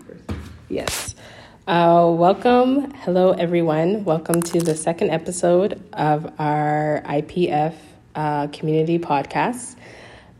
speak first. Yes. Welcome. Hello, everyone. Welcome to the second episode of our IPF community podcast.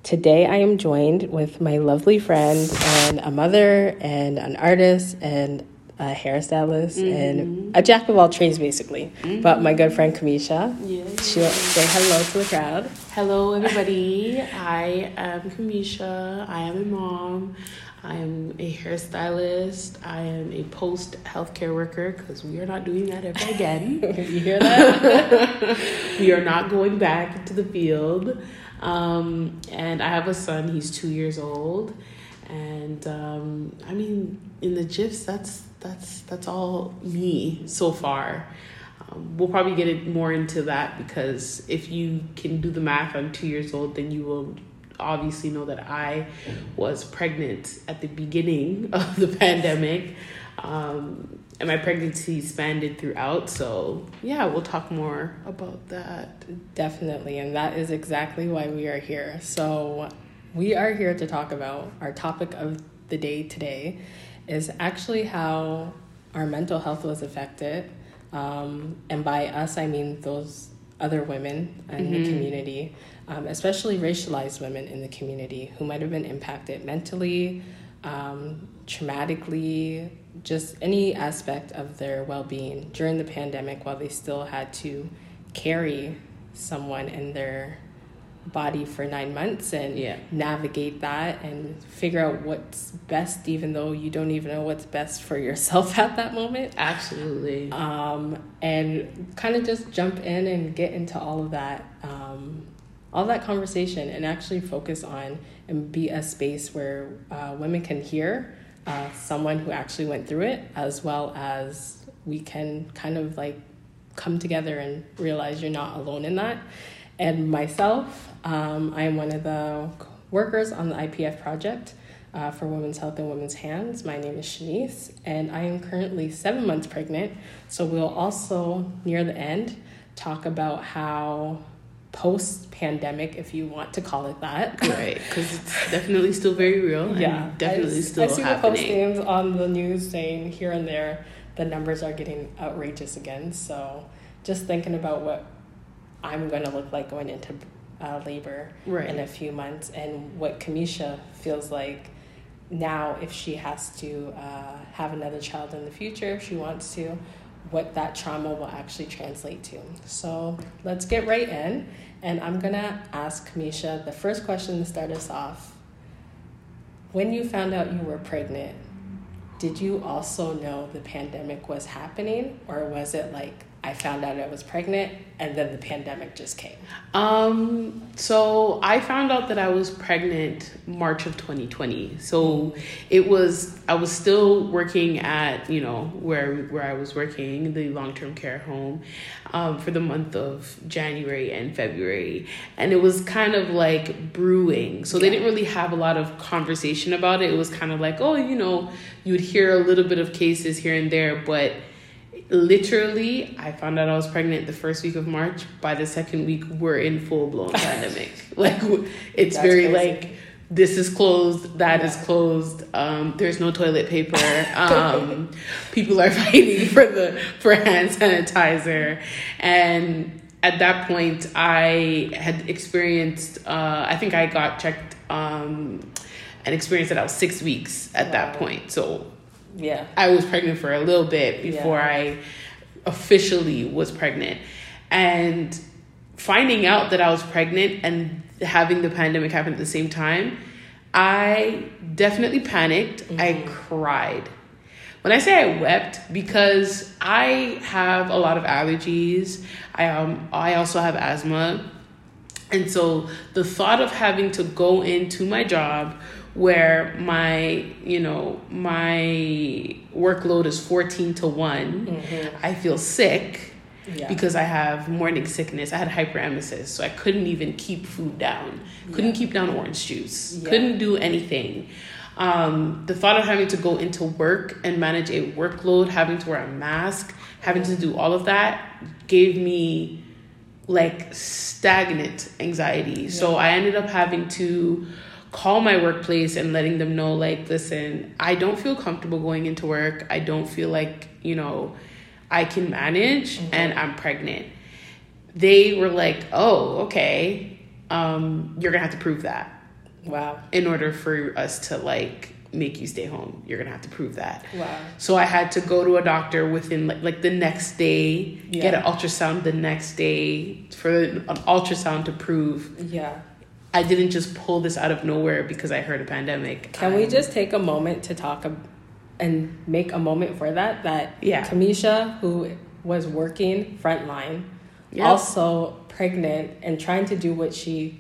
Today, I am joined with my lovely friend and a mother and an artist and a hairstylist and a jack of all trades, basically. But my good friend Kamisha, she'll say hello to the crowd. Hello, everybody. I am Kamisha. I am a mom. I am a hairstylist. I am a post-healthcare worker because we are not doing that ever again. You hear that? We are not going back into the field. And I have a son. He's 2 years old. And I mean, in the GIFs, that's all me so far. We'll probably get it more into that because if you can do the math on 2 years old, then you will obviously know that I was pregnant at the beginning of the pandemic, and my pregnancy expanded throughout. So yeah, we'll talk more about that. Definitely. And that is exactly why we are here. So we are here to talk about our topic of the day today is actually how our mental health was affected. And by us, I mean those other women in the community, especially racialized women in the community who might have been impacted mentally, traumatically, just any aspect of their well-being during the pandemic while they still had to carry someone in their body for 9 months and navigate that and figure out what's best, even though you don't even know what's best for yourself at that moment. Absolutely. And kind of just jump in and get into all that conversation and actually focus on and be a space where women can hear someone who actually went through it, as well as we can kind of like come together and realize you're not alone in that. And myself, I'm one of the workers on the IPF project for Women's Health and Women's Hands. My name is Shanice, and I am currently 7 months pregnant. So we'll also, near the end, talk about how post-pandemic, if you want to call it that. Right, because it's definitely still very real. Yeah. And definitely still happening. I see the postings on the news saying here and there the numbers are getting outrageous again. So just thinking about what I'm going to look like going into labor in a few months, and what Kamisha feels like now if she has to have another child in the future, if she wants to, what that trauma will actually translate to. So let's get right in, and I'm going to ask Kamisha the first question to start us off. When you found out you were pregnant, did you also know the pandemic was happening, or was it like, I found out I was pregnant, and then the pandemic just came? So I found out that I was pregnant March of 2020. So I was still working at, where I was working, the long-term care home, for the month of January and February. And it was kind of like brewing. So they didn't really have a lot of conversation about it. It was kind of like, you would hear a little bit of cases here and there, but literally, I found out I was pregnant the first week of March. By the second week, we're in full-blown pandemic. Like, it's That's very, crazy. Like, this is closed, that is closed, there's no toilet paper, people are fighting for hand sanitizer. And at that point, I had experienced, I think I got checked and experienced that I was 6 weeks at that point. So yeah, I was pregnant for a little bit before I officially was pregnant. And finding out that I was pregnant and having the pandemic happen at the same time, I definitely panicked. I cried. When I say I wept, because I have a lot of allergies. I also have asthma. And so the thought of having to go into my job where my workload is 14 to 1, I feel sick because I have morning sickness. I had hyperemesis, so I couldn't even keep food down, couldn't keep down orange juice, couldn't do anything. The thought of having to go into work and manage a workload, having to wear a mask, having to do all of that gave me like stagnant anxiety. So I ended up having to call my workplace and letting them know, like, listen, I don't feel comfortable going into work. I don't feel like, you know, I can manage, mm-hmm. and I'm pregnant. They were like, oh, okay, you're going to have to prove that. Wow. In order for us to, like, make you stay home, you're going to have to prove that. Wow. So I had to go to a doctor within, like the next day, yeah. get an ultrasound the next day for an ultrasound to prove. Yeah. I didn't just pull this out of nowhere because I heard a pandemic. Can we just take a moment to talk and make a moment for that? That yeah. Kamisha, who was working frontline, yep. also pregnant and trying to do what she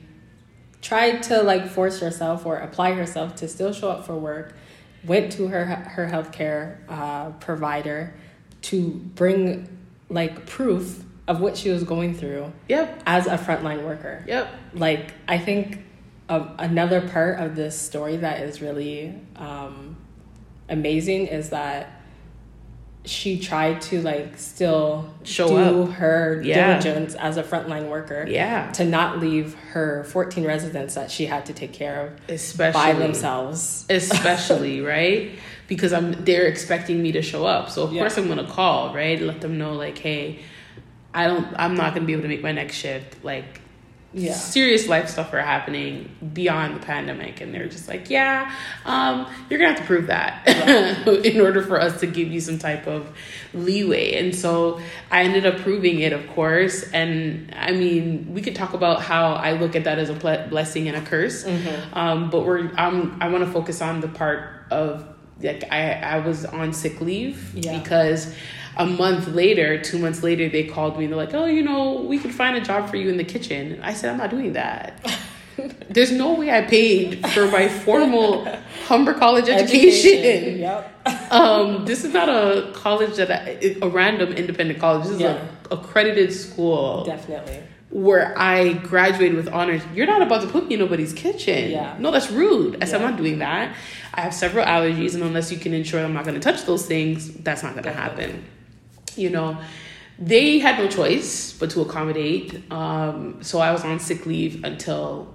tried to, like, force herself or apply herself to still show up for work, went to her healthcare provider to bring, like, proof of what she was going through, yep. as a frontline worker. Yep. Like, I think another part of this story that is really amazing is that she tried to, like, still show up. Her yeah. diligence as a frontline worker, yeah. to not leave her 14 residents that she had to take care of, especially by themselves. Especially, right? Because they're expecting me to show up. So, of yeah. course, I'm going to call, right? Let them know, like, hey, I'm not going to be able to make my next shift. Like, yeah. serious life stuff are happening beyond the pandemic. And they're just like, yeah, you're going to have to prove that, right. in order for us to give you some type of leeway. And so I ended up proving it, of course. And I mean, we could talk about how I look at that as a blessing and a curse. Mm-hmm. But I want to focus on the part of, like, I was on sick leave, yeah. because a month later, 2 months later, they called me and they're like, oh, you know, we could find a job for you in the kitchen. And I said, I'm not doing that. There's no way I paid for my formal Humber College education. Yep. This is not a college a random independent college. This is yeah. an accredited school. Definitely. Where I graduated with honors. You're not about to put me in nobody's kitchen. Yeah. No, that's rude. I said, I'm not doing that. I have several allergies, and unless you can ensure I'm not going to touch those things, that's not going to happen. You know, they had no choice but to accommodate. So I was on sick leave until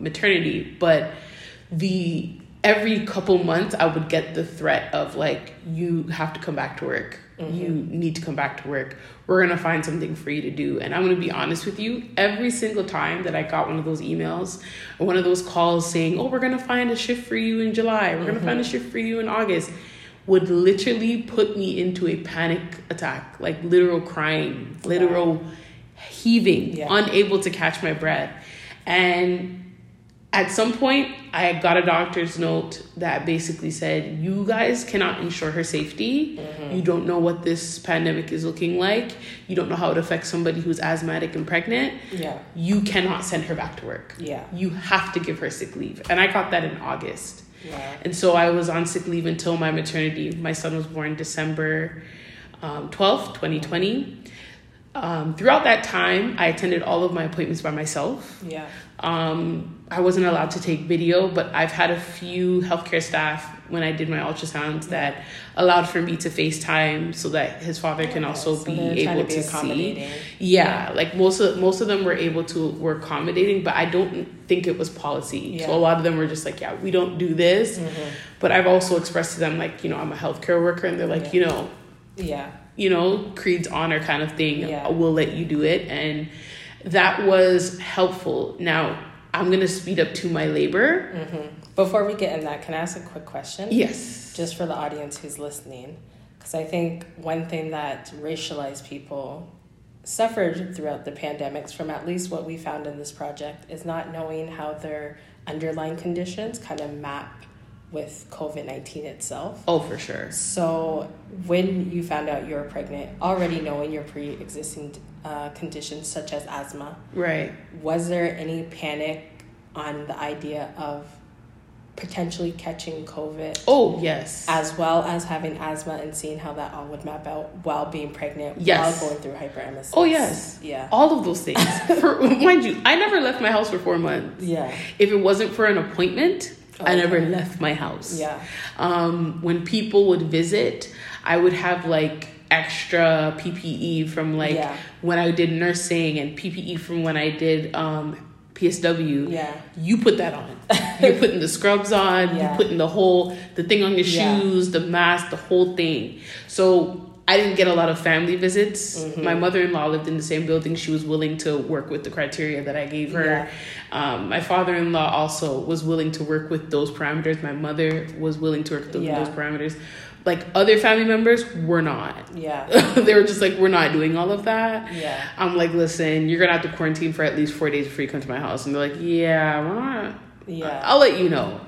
maternity. But every couple months, I would get the threat of, like, you have to come back to work. Mm-hmm. You need to come back to work. We're going to find something for you to do. And I'm going to be honest with you. Every single time that I got one of those emails or one of those calls saying, oh, we're going to find a shift for you in July. We're mm-hmm. going to find a shift for you in August, would literally put me into a panic attack, like literal crying, literal wow. heaving, yeah. unable to catch my breath. And at some point, I got a doctor's note that basically said, you guys cannot ensure her safety. Mm-hmm. You don't know what this pandemic is looking like. You don't know how it affects somebody who's asthmatic and pregnant. Yeah. You cannot send her back to work. Yeah. You have to give her sick leave. And I got that in August. Yeah. And so I was on sick leave until my maternity. My son was born December 12th, 2020. Throughout that time, I attended all of my appointments by myself. Yeah. I wasn't allowed to take video, but I've had a few healthcare staff when I did my ultrasounds that allowed for me to FaceTime so that his father can also so be able to see. Yeah, like most of them were accommodating, but I don't think it was policy. Yeah. So a lot of them were just like, yeah, we don't do this. Mm-hmm. But I've also expressed to them, like, you know, I'm a healthcare worker, and they're like, yeah. You know, creed's honor kind of thing. Yeah. We'll let you do it. And that was helpful. Now, I'm going to speed up to my labor. Mm-hmm. Before we get in that, can I ask a quick question? Yes. Just for the audience who's listening. Because I think one thing that racialized people suffered throughout the pandemics, from at least what we found in this project, is not knowing how their underlying conditions kind of map with COVID-19 itself. Oh, for sure. So when you found out you were pregnant, already knowing your pre-existing conditions such as asthma, right? Was there any panic on the idea of potentially catching COVID? Oh, yes. As well as having asthma and seeing how that all would map out while being pregnant, yes. while going through hyperemesis. Oh, yes. Yeah. All of those things. Mind you, I never left my house for 4 months. Yeah. If it wasn't for an appointment, I never left my house. Yeah. When people would visit, I would have, like, extra PPE from, like, yeah. when I did nursing, and PPE from when I did PSW, yeah, you put that on. You're putting the scrubs on, yeah, you're putting the thing on your shoes, yeah, the mask, the whole thing. So I didn't get a lot of family visits. Mm-hmm. My mother-in-law lived in the same building. She was willing to work with the criteria that I gave her. Yeah. My father-in-law also was willing to work with those parameters. My mother was willing to work with yeah, those parameters. Like, other family members were not. Yeah. They were just like, we're not doing all of that. Yeah. I'm like, listen, you're going to have to quarantine for at least 4 days before you come to my house. And they're like, yeah, we're not. Yeah. I'll let you know.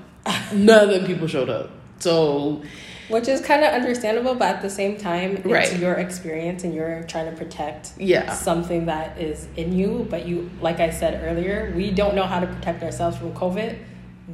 None of the people showed up. So... which is kind of understandable, but at the same time, it's right, your experience and you're trying to protect yeah, something that is in you. But you, like I said earlier, we don't know how to protect ourselves from COVID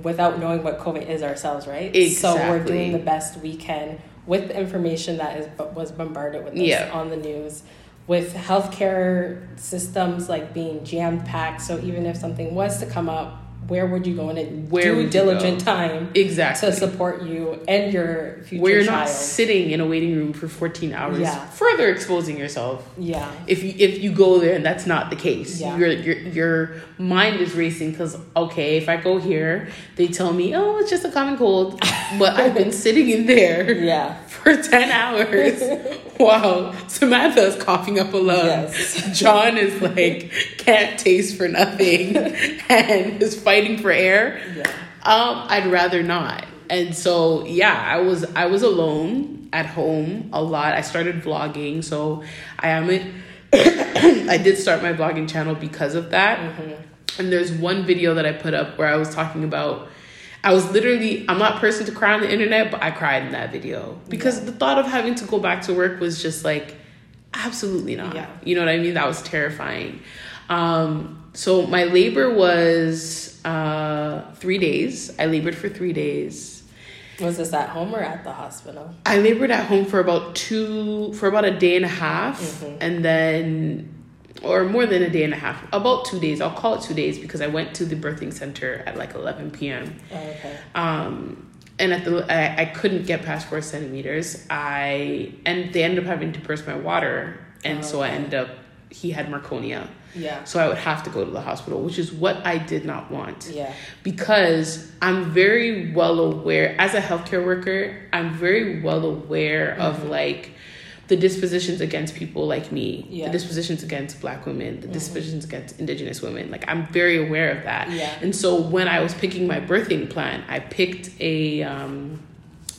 without knowing what COVID is ourselves, right? Exactly. So we're doing the best we can with the information that was bombarded with us yeah, on the news, with healthcare systems like being jam-packed. So even if something was to come up, where would you go in a due diligent time exactly, to support you and your future child? Where you're not sitting in a waiting room for 14 hours, yeah, further exposing yourself. Yeah. If you go there and that's not the case, yeah, your mind is racing because, okay, if I go here, they tell me, oh, it's just a common cold. But I've been sitting in there yeah, for 10 hours. Wow. Samantha's coughing up a lung. Yes. John is like, can't taste for nothing. And is fighting for air. Yeah. I'd rather not. And so, yeah, I was alone at home a lot. I started vlogging. So I did start my vlogging channel because of that. Mm-hmm. And there's one video that I put up where I was talking about, I'm not a person to cry on the internet, but I cried in that video because yeah, the thought of having to go back to work was just like, absolutely not. Yeah. You know what I mean? That was terrifying. So my labor was 3 days. I labored for 3 days. Was this at home or at the hospital? I labored at home for about a day and a half. Mm-hmm. And then, or more than a day and a half, about 2 days. I'll call it 2 days because I went to the birthing center at like 11 p.m. Oh, okay. And I couldn't get past 4 centimeters. And they ended up having to burst my water. And oh, so okay, he had Marconia. Yeah. So I would have to go to the hospital, which is what I did not want. Yeah. Because I'm very well aware, as a healthcare worker, I'm very well aware mm-hmm, of like the dispositions against people like me, yeah, the dispositions against Black women, the mm-hmm, dispositions against Indigenous women. Like, I'm very aware of that. Yeah. And so when I was picking my birthing plan, I picked a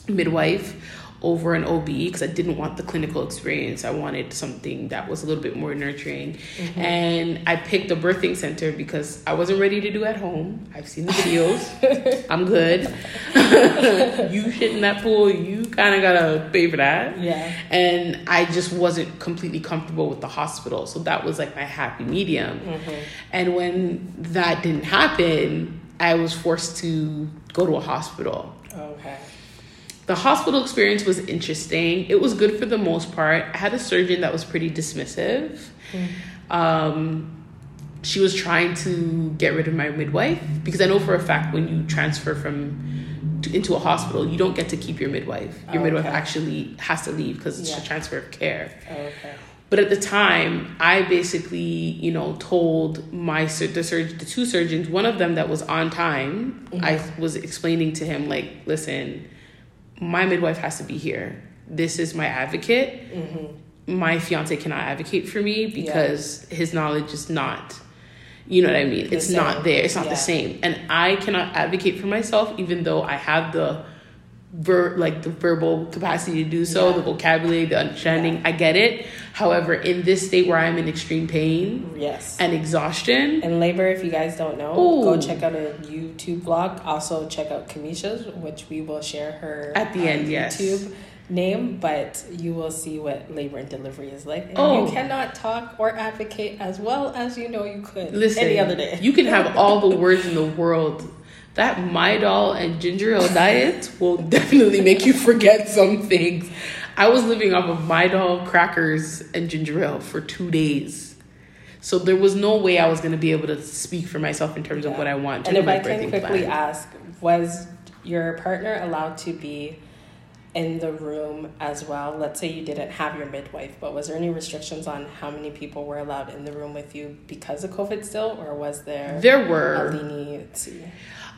midwife over an OB because I didn't want the clinical experience. I wanted something that was a little bit more nurturing. Mm-hmm. And I picked a birthing center because I wasn't ready to do at home. I've seen the videos. I'm good. You shit in that pool, you kind of gotta pay for that. Yeah. And I just wasn't completely comfortable with the hospital. So that was like my happy medium. Mm-hmm. And when that didn't happen, I was forced to go to a hospital. Okay. The hospital experience was interesting. It was good for the most part. I had a surgeon that was pretty dismissive. Mm-hmm. She was trying to get rid of my midwife because I know for a fact when you transfer into a hospital, you don't get to keep your midwife. Your midwife actually has to leave because it's yeah, a transfer of care. Oh, okay. But at the time, I basically, told the two surgeons, one of them that was on time, mm-hmm, I was explaining to him, like, listen, my midwife has to be here. This is my advocate. Mm-hmm. My fiance cannot advocate for me because yeah, his knowledge is not, you know what I mean? It's not there. It's not yeah, the same. And I cannot advocate for myself, even though I have the verbal capacity to do so, yeah, the vocabulary, the understanding. Yeah. I get it. However, in this state where I'm in extreme pain yes, and exhaustion. And labor, if you guys don't know, ooh, go check out a YouTube vlog. Also check out Kamisha's, which we will share her at the end, yes, YouTube name. But you will see what labor and delivery is like. And oh, you cannot talk or advocate as well as you could. Listen, any other day. You can have all the words in the world. That Midol and ginger ale diet will definitely make you forget some things. I was living off of Midol, crackers, and ginger ale for 2 days. So there was no way I was going to be able to speak for myself in terms yeah, of what I want. And if I can quickly ask, was your partner allowed to be in the room as well? Let's say you didn't have your midwife, but was there any restrictions on how many people were allowed in the room with you because of COVID still, or was there? There were. A leniency?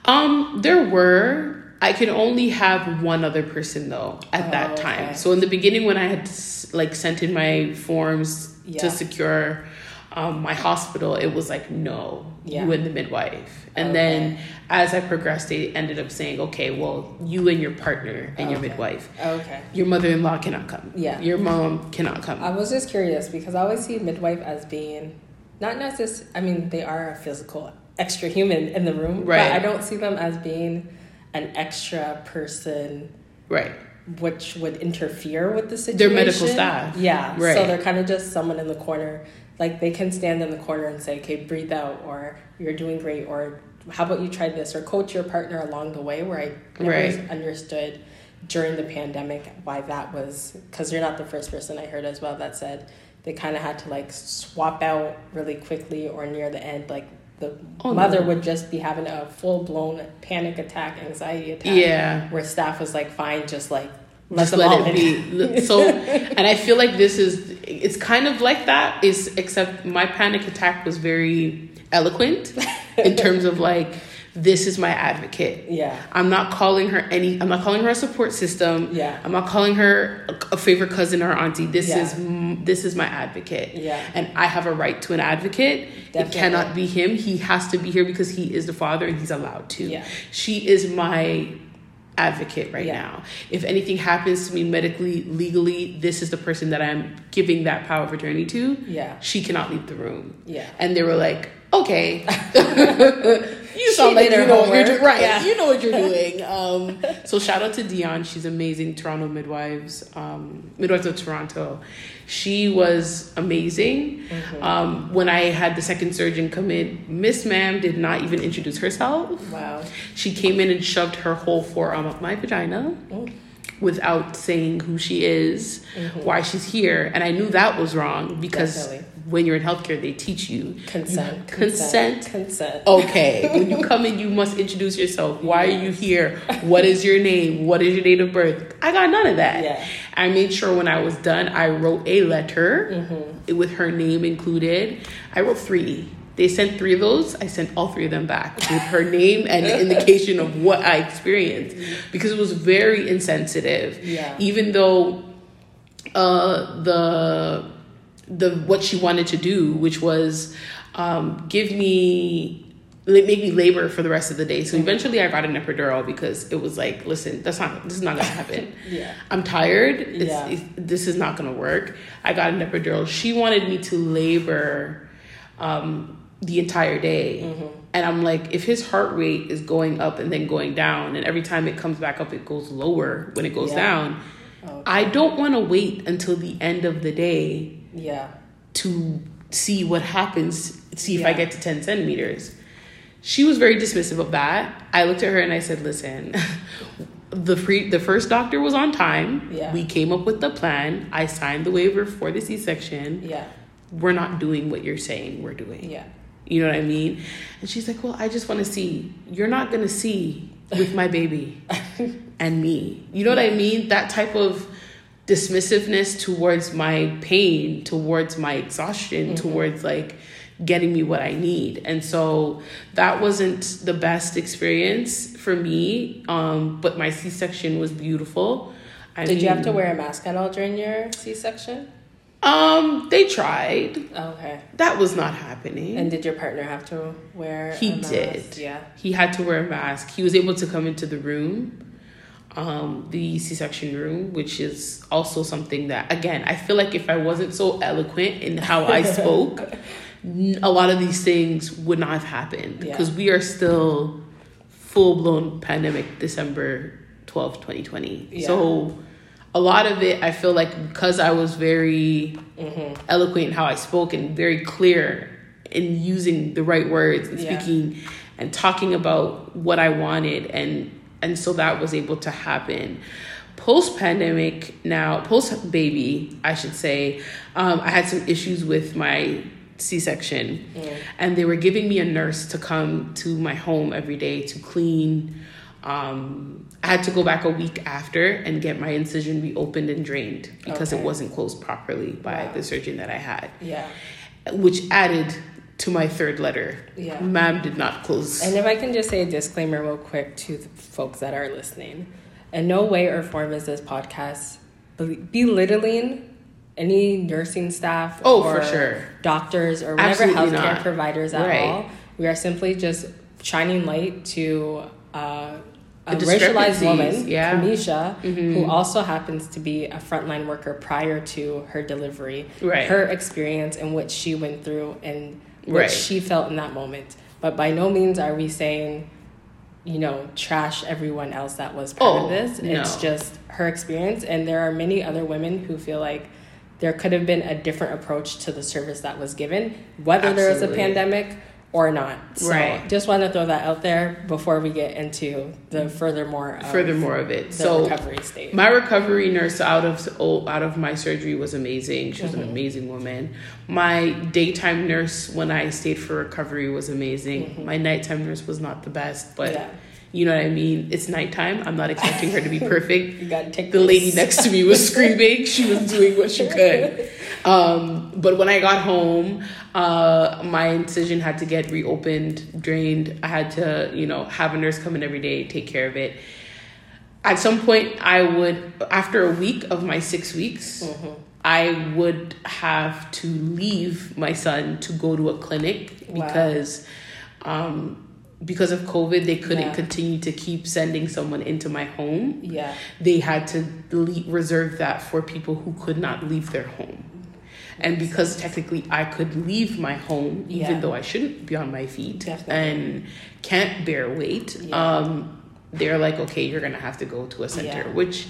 There were. I could only have one other person though at that time. Okay. So in the beginning, when I had sent in my forms to secure my hospital, it was like, no, you and the midwife. And then as I progressed, they ended up saying, okay, well, you and your partner and your midwife. Okay. Your mother-in-law cannot come. Yeah. Your mom cannot come. I was just curious because I always see midwife as being not necessarily, I mean, they are a physical extra human in the room. Right. But I don't see them as being an extra person. Right. Which would interfere with the situation. They're medical staff. Yeah. Right. So they're kind of just someone in the corner. Like, they can stand in the corner and say, okay, breathe out, or you're doing great, or how about you try this, or coach your partner along the way, where I never understood during the pandemic why that was, because you're not the first person I heard as well that said they kind of had to, swap out really quickly or near the end, the mother would just be having a full-blown panic attack, anxiety attack, where staff was like, fine, just let it be. So, and I feel like it's kind of like that, except my panic attack was very eloquent in terms of this is my advocate. Yeah. I'm not calling her a support system. Yeah. I'm not calling her a favorite cousin or auntie. This is my advocate. Yeah. And I have a right to an advocate. Definitely. It cannot be him. He has to be here because he is the father and he's allowed to. Yeah. She is my advocate now. If anything happens to me medically, legally, this is the person that I'm giving that power of attorney to. Yeah. She cannot leave the room. Yeah. And they were like, okay. You sound like you know what you're doing. Right. Yeah. You know what you're doing. So shout out to Dion. She's amazing. Toronto Midwives. Midwives of Toronto. She was amazing. Mm-hmm. When I had the second surgeon come in, Miss Ma'am did not even introduce herself. Wow. She came in and shoved her whole forearm up my vagina without saying who she is, why she's here. And I knew that was wrong because... Definitely. When you're in healthcare, they teach you consent. Okay. When you come in, you must introduce yourself. Why are you here? What is your name? What is your date of birth? I got none of that. Yeah. I made sure when I was done, I wrote a letter with her name included. I wrote 3. They sent 3 of those. I sent all 3 of them back with her name and an indication of what I experienced because it was very insensitive. Yeah. Even though what she wanted to do, which was make me labor for the rest of the day. So eventually I got an epidural because it was like, listen, this is not going to happen. I'm tired. This is not going to work. I got an epidural. She wanted me to labor the entire day. And I'm like, if his heart rate is going up and then going down, and every time it comes back up, it goes lower when it goes down. Okay. I don't want to wait until the end of the day to see what happens, see if I get to 10 centimeters. She was very dismissive of that. I looked at her and I said, listen, the first doctor was on time. Yeah. We came up with the plan. I signed the waiver for the C-section. Yeah. We're not doing what you're saying we're doing. Yeah. You know what I mean? And she's like, well, I just want to see. You're not going to see with my baby and me. You know what I mean? That type of dismissiveness towards my pain, towards my exhaustion, towards getting me what I need. And so that wasn't the best experience for me, but my C-section was beautiful. Did you have to wear a mask at all during your C-section? They tried. Okay. That was not happening. And did your partner have to wear a mask? He did. Yeah. He had to wear a mask. He was able to come into the room. The C-section room, which is also something that, again, I feel like if I wasn't so eloquent in how I spoke, a lot of these things would not have happened because we are still full-blown pandemic December 12, 2020. Yeah. So a lot of it, I feel like because I was very eloquent in how I spoke and very clear in using the right words and speaking and talking about what I wanted And so that was able to happen. Post-baby, I should say, I had some issues with my C-section. And they were giving me a nurse to come to my home every day to clean I had to go back a week after and get my incision reopened and drained because it wasn't closed properly by the surgeon that I had. Yeah. Which added to my third letter. Yeah. Ma'am did not close. And if I can just say a disclaimer real quick to the folks that are listening. In no way or form is this podcast belittling any nursing staff or for sure. doctors or whatever Absolutely healthcare not. Providers at right. all. We are simply just shining light to a racialized woman, Kamisha, who also happens to be a frontline worker prior to her delivery, her experience and what she went through and what she felt in that moment. But by no means are we saying, you know, trash everyone else that was part of this. No. It's just her experience. And there are many other women who feel like there could have been a different approach to the service that was given, whether there was a pandemic or not. So just want to throw that out there before we get into the furthermore of it. So recovery state. My recovery nurse out of my surgery was amazing. She was an amazing woman. My daytime nurse when I stayed for recovery was amazing. My nighttime nurse was not the best, but you know what I mean? It's nighttime. I'm not expecting her to be perfect. You gotta take the this. Lady next to me was screaming. She was doing what she could. But when I got home, my incision had to get reopened, drained. I had to, you know, have a nurse come in every day, take care of it. At some point, I would, after a week of my 6 weeks, I would have to leave my son to go to a clinic because of COVID, they couldn't continue to keep sending someone into my home. Yeah. They had to reserve that for people who could not leave their home. And because technically I could leave my home, even though I shouldn't be on my feet and can't bear weight, they're like, okay, you're going to have to go to a center, which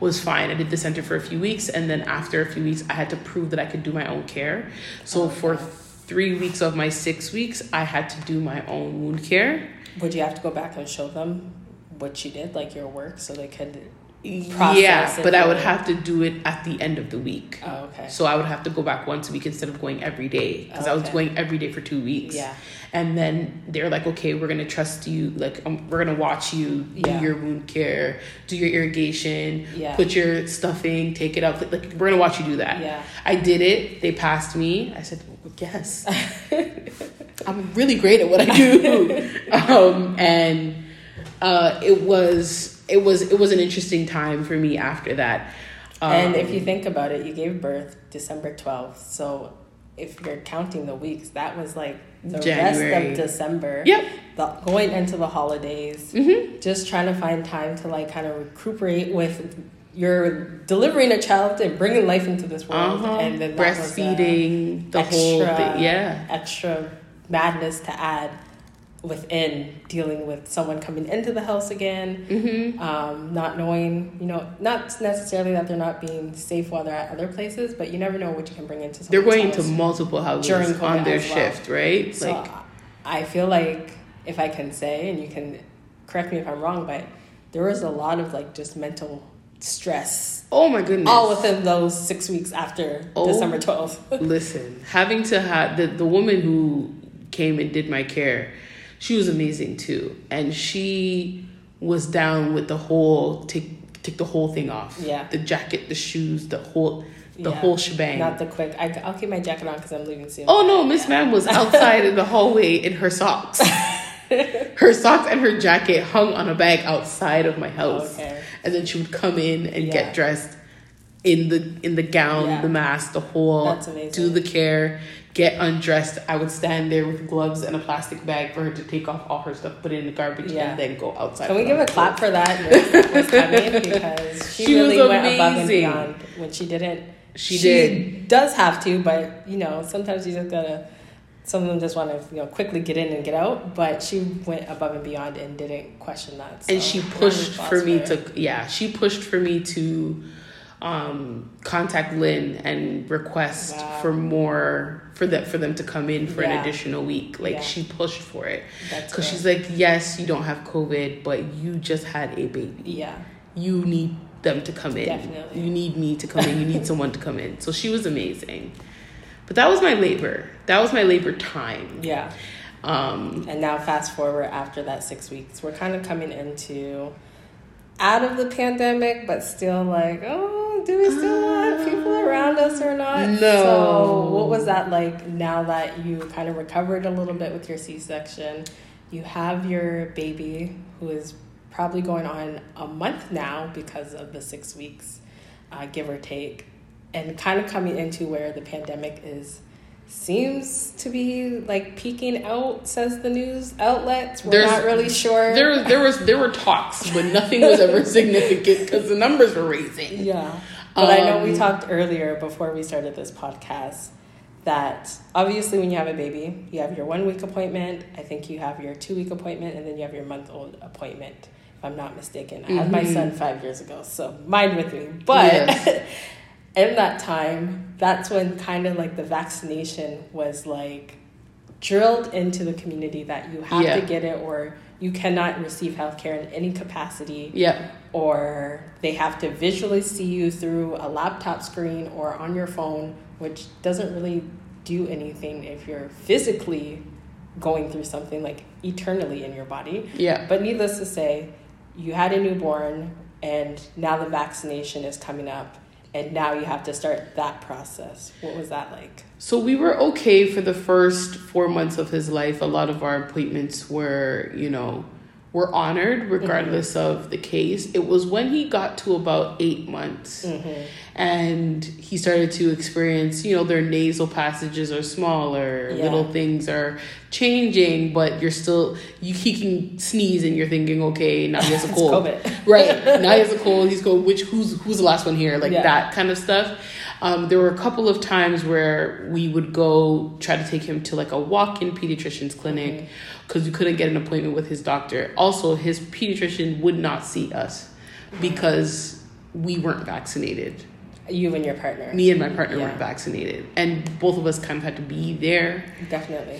was fine. I did the center for a few weeks. And then after a few weeks, I had to prove that I could do my own care. So for 3 weeks of my 6 weeks, I had to do my own wound care. Would you have to go back and show them what you did, like your work, so they could process it? But I would have to do it at the end of the week. Oh, okay. So I would have to go back once a week instead of going every day, because I was going every day for 2 weeks. Yeah. And then they're like, okay, we're going to trust you. Like, we're going to watch you do your wound care, do your irrigation, put your stuffing, take it out. Like, we're going to watch you do that. Yeah. I did it. They passed me. I said, yes. I'm really great at what I do. It was an interesting time for me after that. And if you think about it, you gave birth December 12th. So if you're counting the weeks, that was like the January. Rest of December. Yep. Going into the holidays, just trying to find time to like kind of recuperate with you're delivering a child and bringing life into this world, and then breastfeeding, the whole thing, extra madness to add within dealing with someone coming into the house again, not knowing, you know, not necessarily that they're not being safe while they're at other places, but you never know what you can bring into. They're going into multiple houses on their shift, right? So like, I feel like if I can say, and you can correct me if I'm wrong, but there was a lot of like just mental stress. Oh my goodness. All within those 6 weeks after December 12th. Listen, having to have the woman who came and did my care, she was amazing too. And she was down with the whole take the whole thing off. Yeah. The jacket, the shoes, the whole shebang. Not the quick, I'll keep my jacket on because I'm leaving soon. Oh no, Miss Ma'am was outside in the hallway in her socks. Her socks and her jacket hung on a bag outside of my house. Okay. And then she would come in and get dressed in the gown, the mask, the whole, do the care, get undressed. I would stand there with gloves and a plastic bag for her to take off all her stuff, put it in the garbage, and then go outside. Can we give a clap for that? Because she really went above and beyond when she didn't. She did. Does have to, but you know, sometimes you just gotta. Some of them just want to, you know, quickly get in and get out, but she went above and beyond and didn't question that. So. And she pushed for me to contact Lynn and request for more for them to come in for an additional week. Like she pushed for it because she's like, yes, you don't have COVID, but you just had a baby. Yeah, you need them to come in. Definitely. You need me to come in. You need someone to come in. So she was amazing. But that was my labor. That was my labor time. Yeah. And now fast forward after that 6 weeks, we're kind of coming into out of the pandemic, but still like, oh, do we still want people around us or not? No. So what was that like now that you kind of recovered a little bit with your C-section? You have your baby who is probably going on a month now because of the 6 weeks, give or take, and kind of coming into where the pandemic is. Seems to be like peeking out, says the news outlets. We're not really sure. There were talks, but nothing was ever significant because the numbers were raising. Yeah, but I know we talked earlier before we started this podcast that obviously when you have a baby, you have your 1 week appointment. I think you have your 2 week appointment, and then you have your month old appointment. If I'm not mistaken, I had my son 5 years ago, so mind with me. But yes. In that time, that's when kind of like the vaccination was like drilled into the community that you have to get it or you cannot receive healthcare in any capacity. Yeah. Or they have to visually see you through a laptop screen or on your phone, which doesn't really do anything if you're physically going through something like eternally in your body. Yeah. But needless to say, you had a newborn and now the vaccination is coming up. And now you have to start that process. What was that like? So we were okay for the first 4 months of his life. A lot of our appointments were, you know, were honored regardless of the case. It was when he got to about 8 months and he started to experience, you know, their nasal passages are smaller, little things are changing, but you're still, he can sneeze and you're thinking, okay, now he has a cold. COVID. Right. Now he has a cold. He's going, who's the last one here? Like that kind of stuff. There were a couple of times where we would go try to take him to like a walk-in pediatrician's clinic because we couldn't get an appointment with his doctor. Also, his pediatrician would not see us because we weren't vaccinated. You and your partner. Me and my partner weren't vaccinated. And both of us kind of had to be there. Definitely.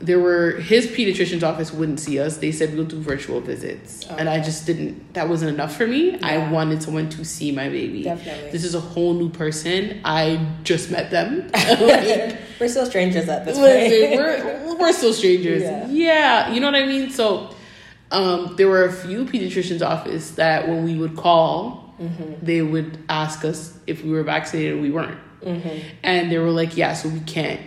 There were, his pediatrician's office wouldn't see us. They said we'll do virtual visits. Okay. And I just didn't, that wasn't enough for me. Yeah. I wanted someone to see my baby. Definitely. This is a whole new person. I just met them. Like, we're still strangers at this point. We're still strangers. Yeah. You know what I mean? So there were a few pediatrician's office that when we would call, they would ask us if we were vaccinated and we weren't. And they were like, yeah, so we can't,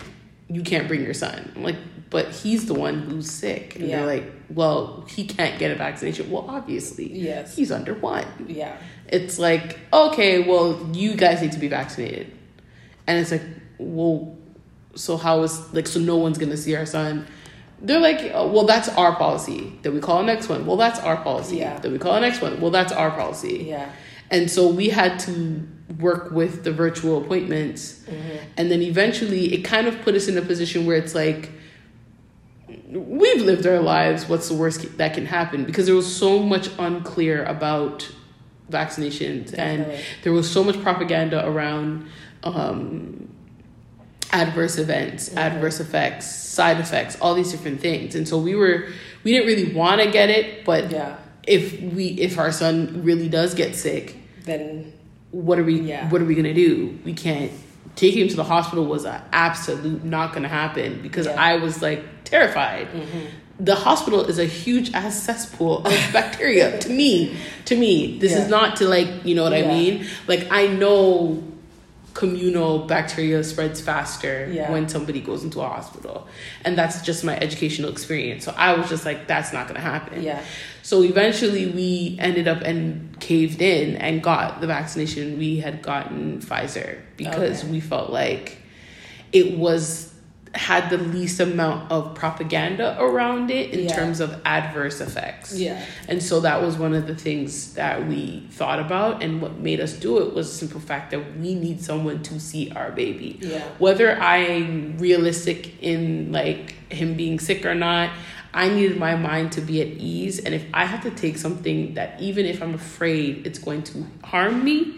you can't bring your son. I'm like, but he's the one who's sick. And they're like, well, he can't get a vaccination. Well, obviously, yes, he's under one. Yeah. It's like, okay, well, you guys need to be vaccinated. And it's like, well, so how is, like, so no one's going to see our son. They're like, oh, well, that's our policy. Then we call the next one. Well, that's our policy. Yeah. Then we call the next one. Well, that's our policy. Yeah. And so we had to work with the virtual appointments. And then eventually it kind of put us in a position where it's like, we've lived our lives. What's the worst that can happen? Because there was so much unclear about vaccinations. Definitely. And there was so much propaganda around adverse events, adverse effects, side effects, all these different things. And so we didn't really want to get it, but if our son really does get sick, then what are we gonna do? We can't take him to the hospital. Was an absolute not gonna happen because I was like terrified. The hospital is a huge ass cesspool of bacteria. To me, this is not to like, you know what I mean? Like, I know communal bacteria spreads faster when somebody goes into a hospital, and that's just my educational experience. So I was just like, that's not gonna happen. So eventually we ended up and caved in and got the vaccination. We had gotten Pfizer because we felt like it had the least amount of propaganda around it in terms of adverse effects. And so that was one of the things that we thought about, and what made us do it was the simple fact that we need someone to see our baby. Whether I'm realistic in like him being sick or not, I needed my mind to be at ease. And if I have to take something that even if I'm afraid it's going to harm me,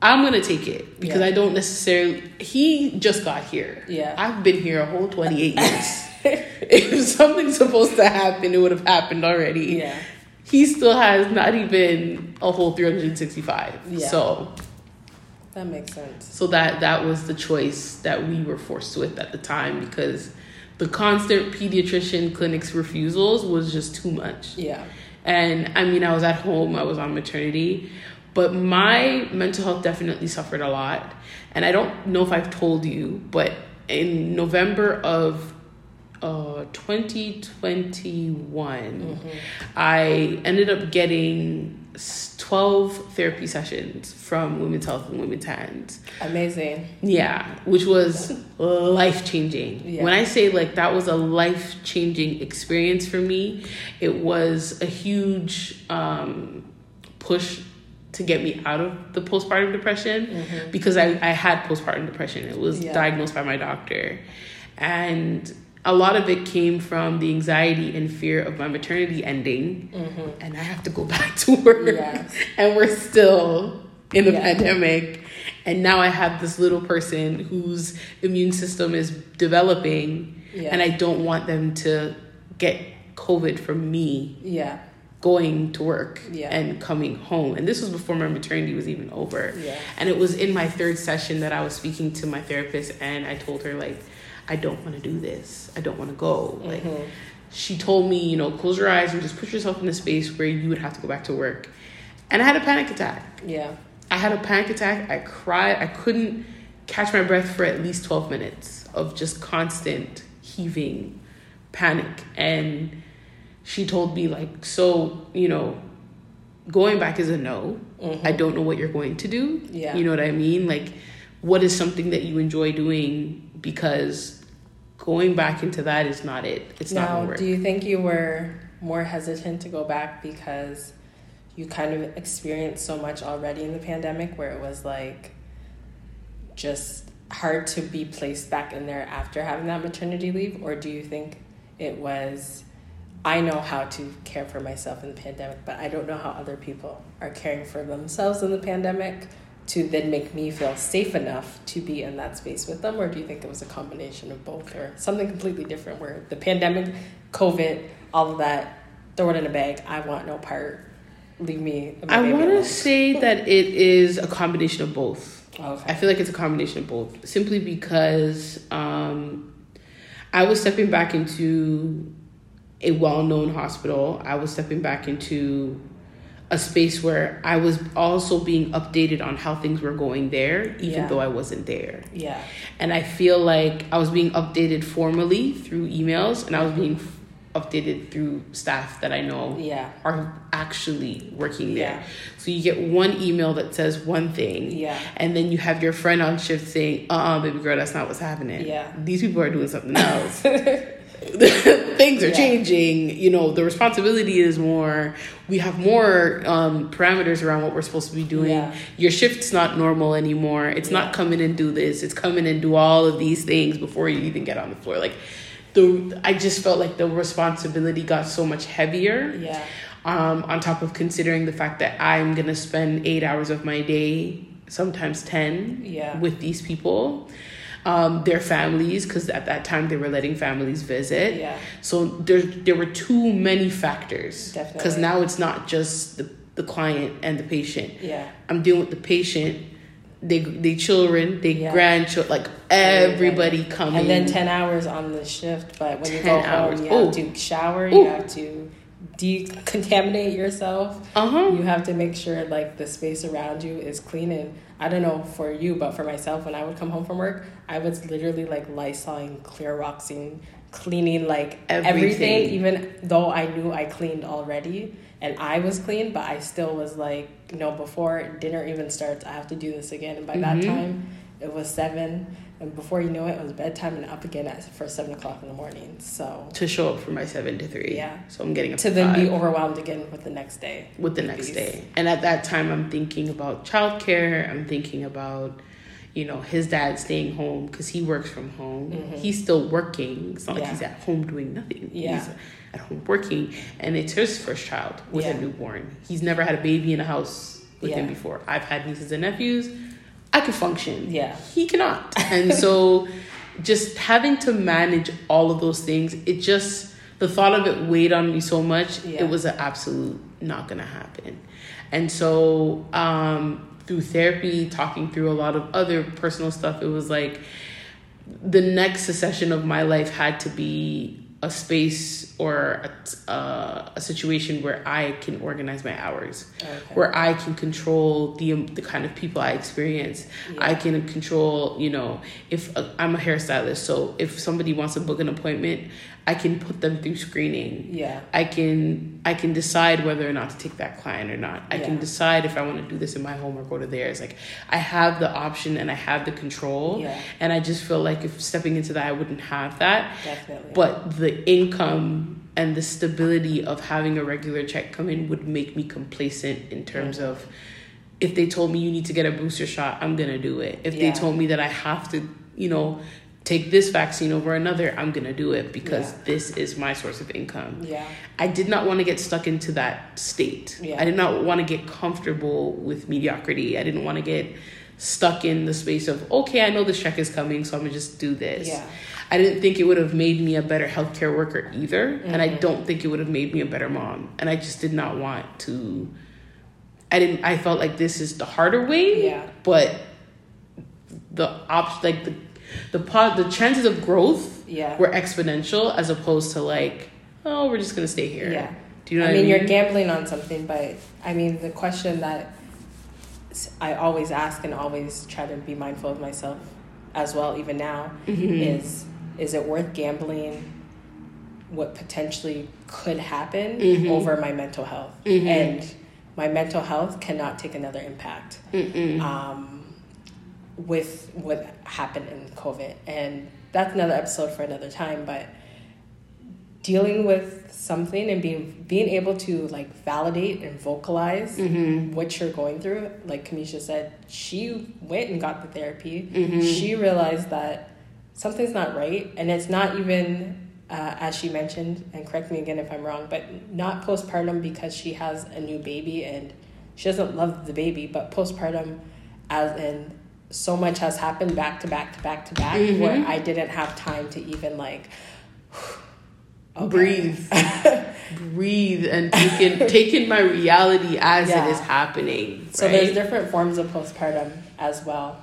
I'm going to take it because I don't necessarily... He just got here. I've been here a whole 28 years. If something's supposed to happen, it would have happened already. He still has not even a whole 365. So... That makes sense. So that was the choice that we were forced with at the time because... the constant pediatrician clinics refusals was just too much. Yeah. And I mean, I was at home, I was on maternity, but my mental health definitely suffered a lot. And I don't know if I've told you, but in November of 2021, mm-hmm. I ended up getting 12 therapy sessions from Women's Health and Women's Hands. Amazing. Yeah, which was life-changing. Yeah. When I say, like, that was a life-changing experience for me, it was a huge push to get me out of the postpartum depression, mm-hmm. because I had postpartum depression. It was diagnosed by my doctor. And a lot of it came from the anxiety and fear of my maternity ending, mm-hmm. and I have to go back to work, and we're still in the pandemic, and now I have this little person whose immune system is developing, and I don't want them to get COVID from me going to work and coming home. And this was before my maternity was even over, and it was in my third session that I was speaking to my therapist, and I told her, like, I don't want to do this. I don't want to go. Like, mm-hmm. she told me, you know, close your eyes and just put yourself in a space where you would have to go back to work. And I had a panic attack. Yeah. I had a panic attack. I cried. I couldn't catch my breath for at least 12 minutes of just constant heaving panic. And she told me, like, so, you know, going back is a no. Mm-hmm. I don't know what you're going to do. Yeah. You know what I mean? Like, what is something that you enjoy doing? Because going back into that is not it. It's not going to work. Do you think you were more hesitant to go back because you kind of experienced so much already in the pandemic where it was, like, just hard to be placed back in there after having that maternity leave? Or do you think it was, I know how to care for myself in the pandemic, but I don't know how other people are caring for themselves in the pandemic to then make me feel safe enough to be in that space with them? Or do you think it was a combination of both, or something completely different where the pandemic, COVID, all of that, throw it in a bag, I want no part, leave me. I want to say that it is a combination of both. Okay. I feel like it's a combination of both, simply because I was stepping back into a well-known hospital. I was stepping back into a space where I was also being updated on how things were going there, even though I wasn't there. Yeah. And I feel like I was being updated formally through emails, and I was being updated through staff that I know are actually working there. Yeah. So you get one email that says one thing, and then you have your friend on shift saying, baby girl, that's not what's happening. Yeah. These people are doing something else. Things are changing. You know, the responsibility is more. We have more parameters around what we're supposed to be doing. Yeah. Your shift's not normal anymore. It's not come in and do this. It's come in and do all of these things before you even get on the floor. Like, I just felt like the responsibility got so much heavier. Yeah. On top of considering the fact that I'm gonna spend 8 hours of my day, sometimes 10, with these people. Their families, because at that time they were letting families visit. Yeah. So there were too many factors. Definitely. Because now it's not just the client and the patient. Yeah. I'm dealing with the patient, they children, they grandchildren, like everybody coming. And then 10 hours on the shift, but when you go home, you have to shower, you have to decontaminate yourself. You have to make sure, like, the space around you is clean. And I don't know for you, but for myself, when I would come home from work, I was literally, like, Lysoling, Cloroxing, cleaning, like, everything, even though I knew I cleaned already and I was clean, but I still was like, you know, before dinner even starts, I have to do this again. And by that time it was 7, and before you know it, it was bedtime and up again for 7 o'clock in the morning. So to show up for my 7 to 3. Yeah. So I'm getting up to then 5. Be overwhelmed again with the next day. And at that time, I'm thinking about childcare. I'm thinking about, you know, his dad staying home because he works from home. Mm-hmm. He's still working. It's not like he's at home doing nothing. Yeah. He's at home working. And it's his first child with a newborn. He's never had a baby in a house with him before. I've had nieces and nephews. I could function. Yeah. He cannot. And so just having to manage all of those things, it just, the thought of it weighed on me so much. Yeah. It was an absolute not going to happen. And so through therapy, talking through a lot of other personal stuff, it was like, the next session of my life had to be a space or a situation where I can organize my hours, okay, where I can control the kind of people I experience. Yeah. I can control, if I'm a hairstylist, so if somebody wants to book an appointment, I can put them through screening. Yeah. I can decide whether or not to take that client or not. I can decide if I want to do this in my home or go to theirs. Like, I have the option and I have the control. Yeah. And I just feel like if stepping into that, I wouldn't have that. Definitely. But the income and the stability of having a regular check come in would make me complacent in terms of, if they told me you need to get a booster shot, I'm going to do it. If they told me that I have to, take this vaccine over another, I'm going to do it because this is my source of income. Yeah. I did not want to get stuck into that state. Yeah. I did not want to get comfortable with mediocrity. I didn't want to get stuck in the space of, okay, I know this check is coming, so I'm going to just do this. Yeah. I didn't think it would have made me a better healthcare worker either. Mm-hmm. And I don't think it would have made me a better mom. And I just did not want to. I felt like this is the harder way, but the chances of growth were exponential, as opposed to we're just going to stay here. Yeah. Do you know what I mean? You're gambling on something, but the question that I always ask and always try to be mindful of myself as well, even now, is it worth gambling what potentially could happen over my mental health? Mm-hmm. And my mental health cannot take another impact. Mm-mm. With what happened in COVID, and that's another episode for another time, but dealing with something and being able to validate and vocalize what you're going through, like Kamisha said, she went and got the therapy. She realized that something's not right, and it's not even as she mentioned, and correct me again if I'm wrong, but not postpartum because she has a new baby and she doesn't love the baby, but postpartum as in so much has happened back to back where I didn't have time to even breathe and take in my reality as it is happening. Right? So there's different forms of postpartum as well,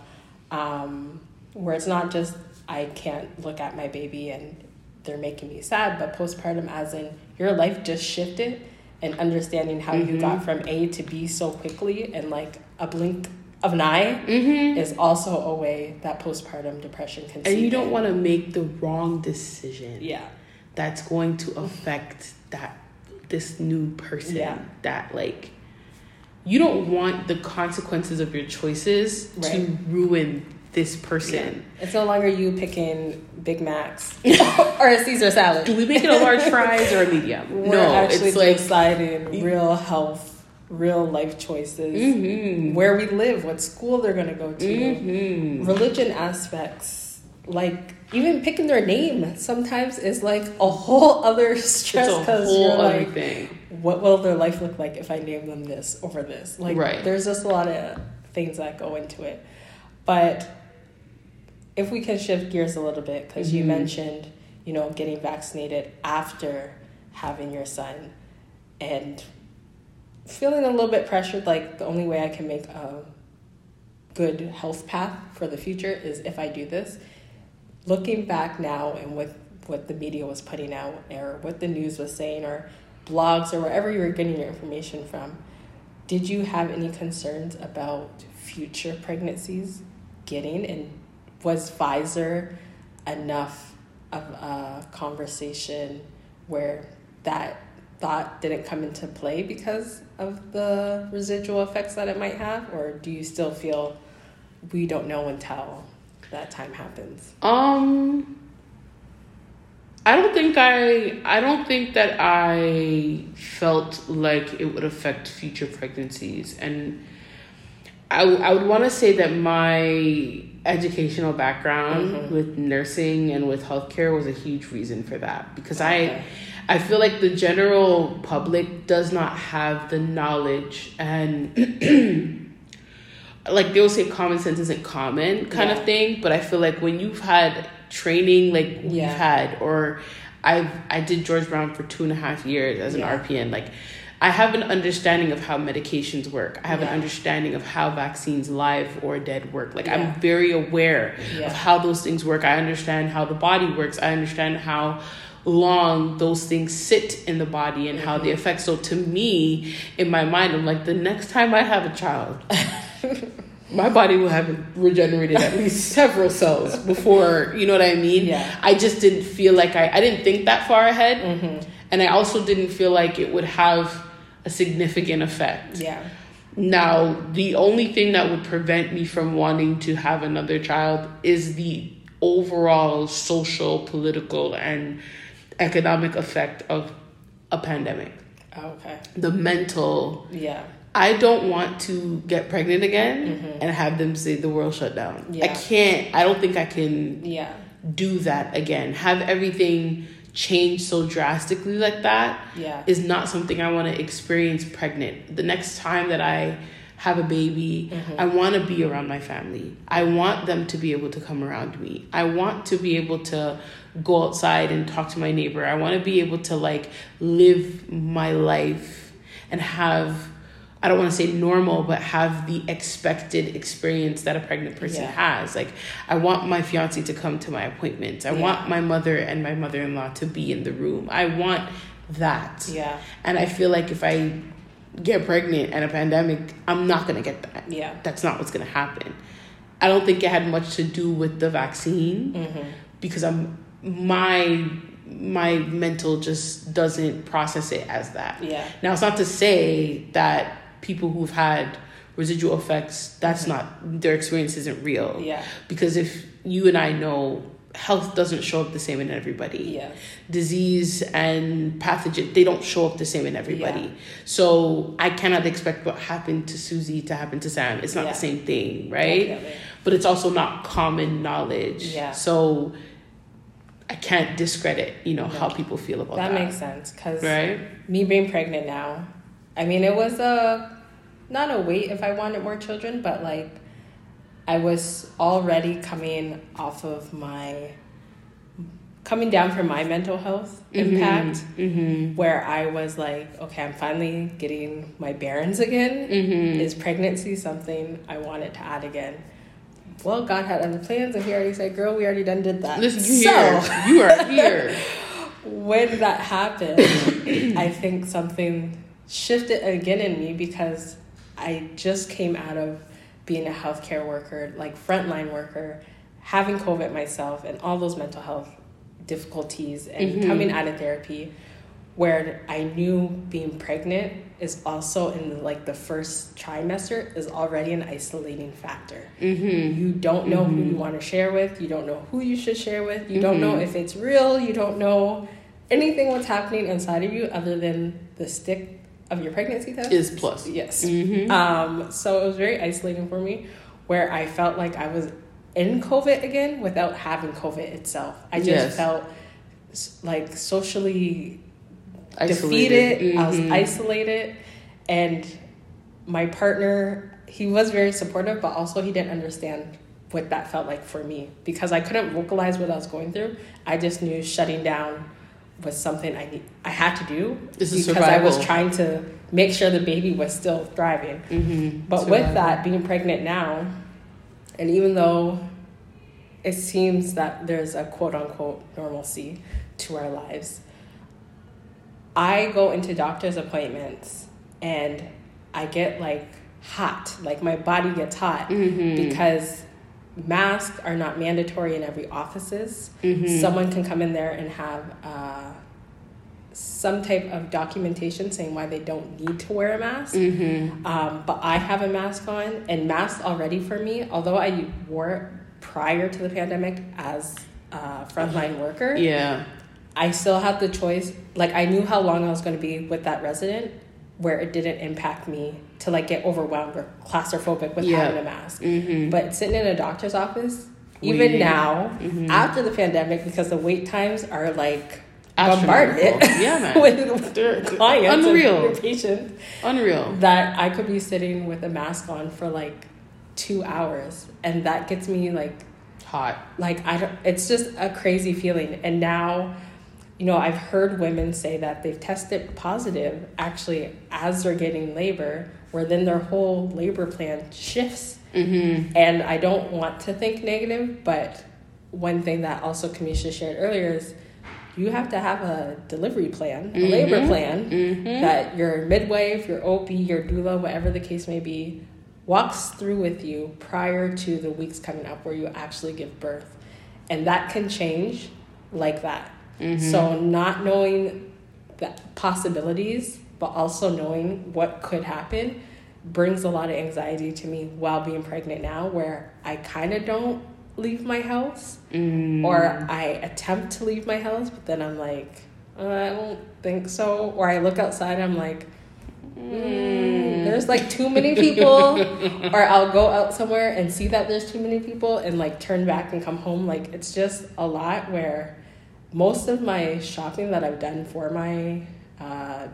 where it's not just I can't look at my baby and they're making me sad, but postpartum as in your life just shifted, and understanding how you got from A to B so quickly and a blink of an eye is also a way that postpartum depression can see. And you don't want to make the wrong decision. Yeah. That's going to affect this new person. Yeah. That you don't want the consequences of your choices to ruin this person. Yeah. It's no longer you picking Big Macs or a Caesar salad. Do we make it a large fries or a medium? We're actually deciding real health, real life choices, where we live, what school they're going to go to, religion aspects, even picking their name sometimes is a whole other stress, because you're thing. What will their life look like if I name them this over this? There's just a lot of things that go into it. But if we can shift gears a little bit, because you mentioned, getting vaccinated after having your son and feeling a little bit pressured, the only way I can make a good health path for the future is if I do this. Looking back now, and with what the media was putting out or what the news was saying or blogs or wherever you were getting your information from, did you have any concerns about future pregnancies getting, and was Pfizer enough of a conversation where that thought didn't come into play because of the residual effects that it might have? Or do you still feel we don't know until that time happens? I don't think that I felt like it would affect future pregnancies. And I would want to say that my educational background with nursing and with healthcare was a huge reason for that, because I feel like the general public does not have the knowledge, and they'll say common sense isn't common kind of thing. But I feel like when you've had training we've had, or I did George Brown for 2.5 years as an RPN, I have an understanding of how medications work. I have an understanding of how vaccines, live or dead, work. Like, I'm very aware of how those things work. I understand how the body works. I understand how long those things sit in the body and how they affect. So to me, in my mind, I'm like, the next time I have a child, my body will have regenerated at least several cells before, you know what I mean? Yeah. I just didn't feel like I didn't think that far ahead. Mm-hmm. And I also didn't feel like it would have a significant effect. Yeah. Now, the only thing that would prevent me from wanting to have another child is the overall social, political, and economic effect of a pandemic. Okay. The mental. Yeah. I don't want to get pregnant again and have them say the world shut down. Yeah. I don't think I can do that again. Have everything change so drastically like that is not something I want to experience pregnant. The next time that I have a baby, I want to be around my family. I want them to be able to come around me. I want to be able to go outside and talk to my neighbor. I want to be able to, like, live my life and have, I don't want to say normal, but have the expected experience that a pregnant person has. Like, I want my fiancé to come to my appointments. I want my mother and my mother-in-law to be in the room. I want that. Yeah. And I feel like if I get pregnant and a pandemic, I'm not going to get that. Yeah. That's not what's going to happen. I don't think it had much to do with the vaccine because my mental just doesn't process it as that. Yeah. Now, it's not to say that people who've had residual effects, that's not, their experience isn't real. Yeah. Because if you and I know, health doesn't show up the same in everybody. Yeah. Disease and pathogen, they don't show up the same in everybody. Yeah. So I cannot expect what happened to Susie to happen to Sam. It's not the same thing, right? Definitely. But it's also not common knowledge. Yeah. So I can't discredit, how people feel about that. That makes sense. Because me being pregnant now, I mean, it was not a wait if I wanted more children, but like I was already coming down from my mental health impact where I was like, okay, I'm finally getting my bearings again. Is pregnancy something I wanted to add again? Well, God had other plans and he already said, girl, we already done did that. Listen, you are here. When that happened, I think something shifted again in me because I just came out of being a healthcare worker, like frontline worker, having COVID myself and all those mental health difficulties and coming out of therapy, where I knew being pregnant is also in like the first trimester is already an isolating factor. You don't know who you want to share with. You don't know who you should share with. You don't know if it's real. You don't know anything what's happening inside of you other than the stick of your pregnancy test is plus. Yes. So it was very isolating for me where I felt like I was in COVID again without having COVID itself. I just felt like socially isolated. Defeated. I was isolated, and my partner, he was very supportive, but also he didn't understand what that felt like for me because I couldn't vocalize what I was going through. I just knew shutting down was something I had to do because I was trying to make sure the baby was still thriving. But with that, being pregnant now, and even though it seems that there's a quote-unquote normalcy to our lives, I go into doctor's appointments and I get like hot, like my body gets hot because masks are not mandatory in every offices. Someone can come in there and have some type of documentation saying why they don't need to wear a mask. But I have a mask on, and masks already for me, although I wore it prior to the pandemic as a frontline worker. I still had the choice. Like, I knew how long I was going to be with that resident where it didn't impact me to, like, get overwhelmed or claustrophobic with having a mask. But sitting in a doctor's office, even now, after the pandemic, because the wait times are, like, bombarded with their clients and their patients. That I could be sitting with a mask on for, like, 2 hours. And that gets me, like... hot. Like, it's just a crazy feeling. And now... you know, I've heard women say that they've tested positive actually as they're getting labor, where then their whole labor plan shifts. Mm-hmm. And I don't want to think negative, but one thing that also Kamisha shared earlier is you have to have a delivery plan, mm-hmm. a labor plan, mm-hmm. that your midwife, your OP, your doula, whatever the case may be, walks through with you prior to the weeks coming up where you actually give birth. And that can change like that. Mm-hmm. So not knowing the possibilities, but also knowing what could happen, brings a lot of anxiety to me while being pregnant now, where I kind of don't leave my house, or I attempt to leave my house, but then I'm like, I don't think so. Or I look outside, I'm like, there's like too many people. Or I'll go out somewhere and see that there's too many people and like turn back and come home. Like, it's just a lot, where most of my shopping that I've done for my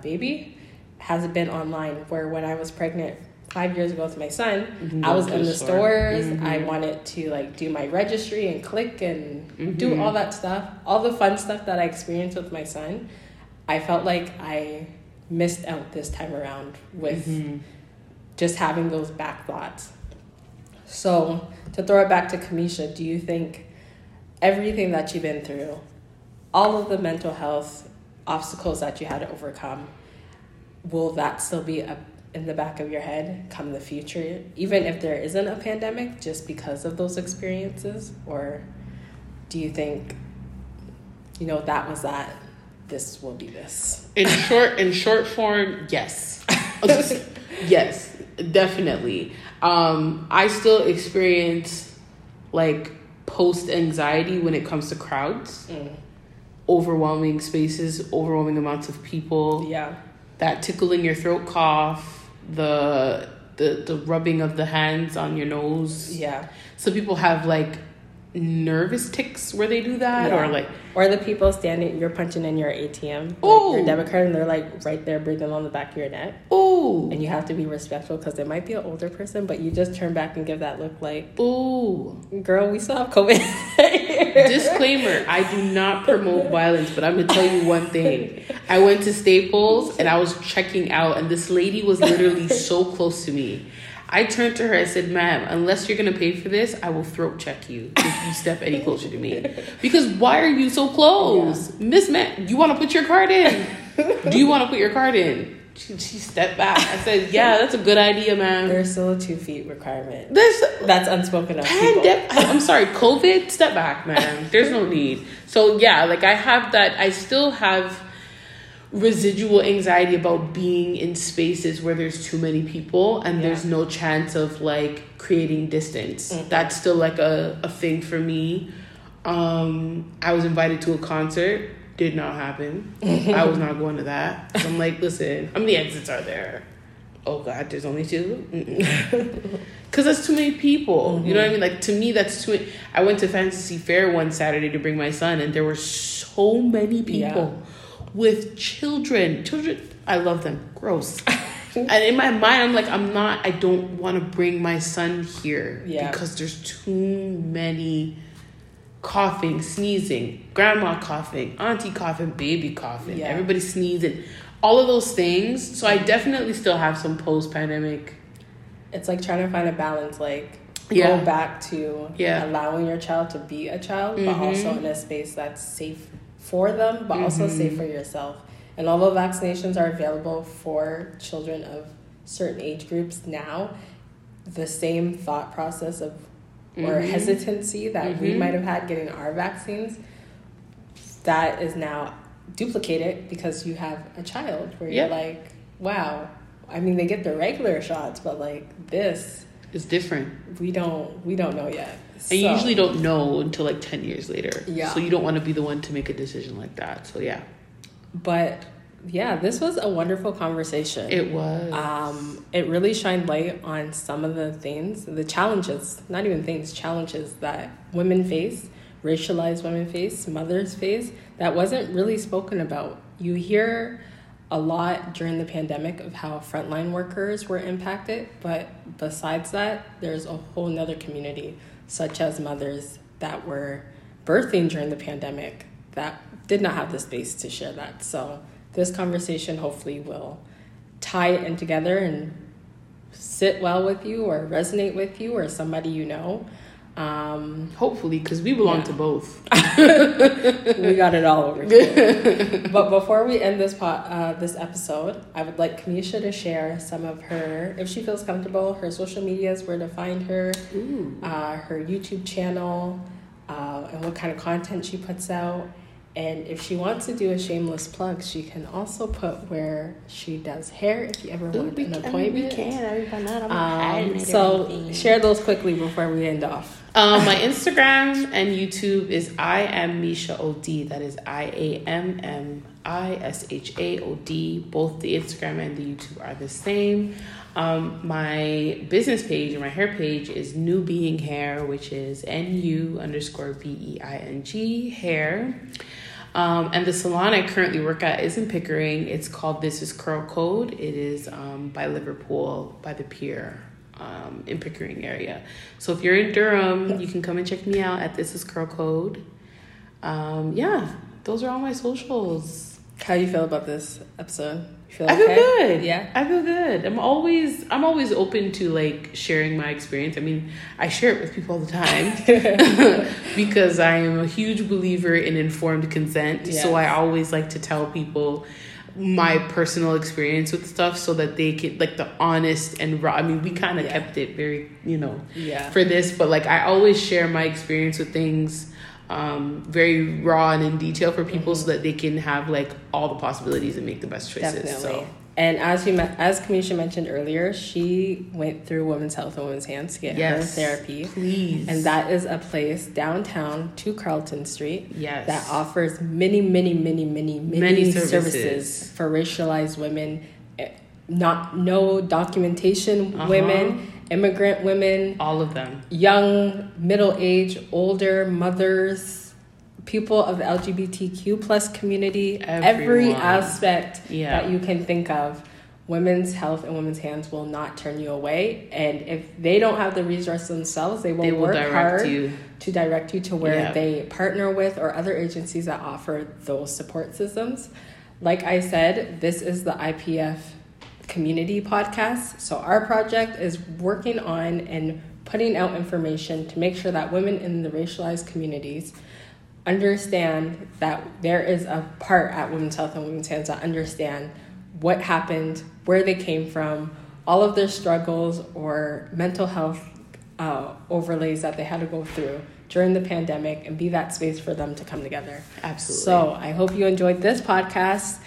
baby has been online, where when I was pregnant 5 years ago with my son, I was in the stores. Mm-hmm. I wanted to like do my registry and click and do all that stuff. All the fun stuff that I experienced with my son, I felt like I missed out this time around with just having those back thoughts. So to throw it back to Kamisha, do you think everything that you've been through, all of the mental health obstacles that you had to overcome, will that still be in the back of your head come the future, even if there isn't a pandemic, just because of those experiences? Or do you think, you know, that was that, this will be this? In short form, yes. Yes, definitely. I still experience like post anxiety when it comes to crowds, overwhelming spaces, overwhelming amounts of people. Yeah. That tickling your throat cough, the rubbing of the hands on your nose. Yeah. So people have like nervous tics where they do that, yeah. or the people standing, you're punching in your ATM, like your debit card, and they're like right there breathing on the back of your neck. Ooh. And you have to be respectful because it might be an older person, but you just turn back and give that look like, ooh, girl, we still have COVID. Disclaimer, I do not promote violence, but I'm gonna tell you one thing. I went to Staples and I was checking out, and this lady was literally so close to me. I turned to her and said, ma'am, unless you're going to pay for this, I will throat check you if you step any closer to me. Because why are you so close? Yeah. Miss Matt, you want to put your card in? Do you want to put your card in? She stepped back. I said, yeah, that's a good idea, ma'am. There's still a 2 feet requirement. That's unspoken of people. I'm sorry, COVID? Step back, ma'am. There's no need. So, yeah, like I have that. I still have residual anxiety about being in spaces where there's too many people and there's no chance of like creating distance. That's still like a thing for me. I was invited to a concert, did not happen. I was not going to that. So I'm like, listen, how many exits are there? Oh God, there's only two? Because that's too many people. You know what I mean? Like, to me, that's too... I went to Fantasy Fair one Saturday to bring my son, and there were so many people. Yeah. With children, I love them. Gross. And in my mind, I'm like, I don't want to bring my son here because there's too many coughing, sneezing, grandma coughing, auntie coughing, baby coughing, everybody sneezing, all of those things. So I definitely still have some post-pandemic. It's like trying to find a balance, like go back to allowing your child to be a child, but also in a space that's safe for them, but also safe for yourself. And although vaccinations are available for children of certain age groups now, the same thought process of or hesitancy that we might have had getting our vaccines, that is now duplicated because you have a child where you're like, wow. I mean, they get their regular shots, but like this is different. We don't know yet. And you usually don't know until like 10 years later. Yeah. So you don't want to be the one to make a decision like that. So yeah. But yeah, this was a wonderful conversation. It was. It really shined light on some of the things, the challenges, not even things, challenges that women face, racialized women face, mothers face, that wasn't really spoken about. You hear a lot during the pandemic of how frontline workers were impacted, but besides that, there's a whole nother community, such as mothers that were birthing during the pandemic, that did not have the space to share that. So this conversation hopefully will tie it in together and sit well with you or resonate with you or somebody you know. Hopefully, because we belong to both. We got it all over here. But before we end this episode, I would like Kamisha to share some of her, if she feels comfortable, her social medias, where to find her, her YouTube channel, and what kind of content she puts out. And if she wants to do a shameless plug, she can also put where she does hair if you ever want an appointment. We can. I mean, so share those quickly before we end off. My Instagram and YouTube is I am Misha Od. That is IAMMISHAOD. Both the Instagram and the YouTube are the same. My business page and my hair page is New Being Hair, which is NU_BEING hair. And the salon I currently work at is in Pickering. It's called This Is Curl Code. It is by Liverpool, by the pier, in Pickering area. So if you're in Durham, you can come and check me out at This Is Curl Code. Those are all my socials. How do you feel about this episode? I feel good. Yeah, I feel good. I'm always open to sharing my experience. I mean, I share it with people all the time because I am a huge believer in informed consent. Yes. So I always like to tell people my personal experience with stuff so that they could the honest and raw. I mean, we kind of kept it very, for this, but I always share my experience with things. Very raw and in detail for people so that they can have all the possibilities and make the best choices. Definitely. So, and as Kamisha mentioned earlier, she went through Women's Health and Women's Hands to get her therapy. Please. And that is a place downtown 2 Carlton Street that offers many services for racialized women, no documentation women, immigrant women, all of them, young, middle-aged, older, mothers, people of the LGBTQ+ community, every aspect that you can think of. Women's Health and Women's Hands will not turn you away, and if they don't have the resources themselves, they will work hard to direct you to where they partner with or other agencies that offer those support systems. Like I said, this is the IPF community podcast. So our project is working on and putting out information to make sure that women in the racialized communities understand that there is a part at Women's Health and Women's Hands that understand what happened, where they came from, all of their struggles or mental health overlays that they had to go through during the pandemic, and be that space for them to come together. Absolutely. So I hope you enjoyed this podcast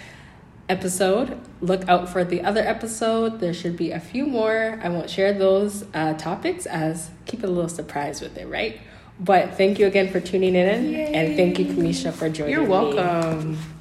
episode. Look out for the other episode. There should be a few more. I won't share those topics, as keep a little surprise with it, right? But thank you again for tuning in. Yay. And thank you, Kamisha, for joining me. You're welcome.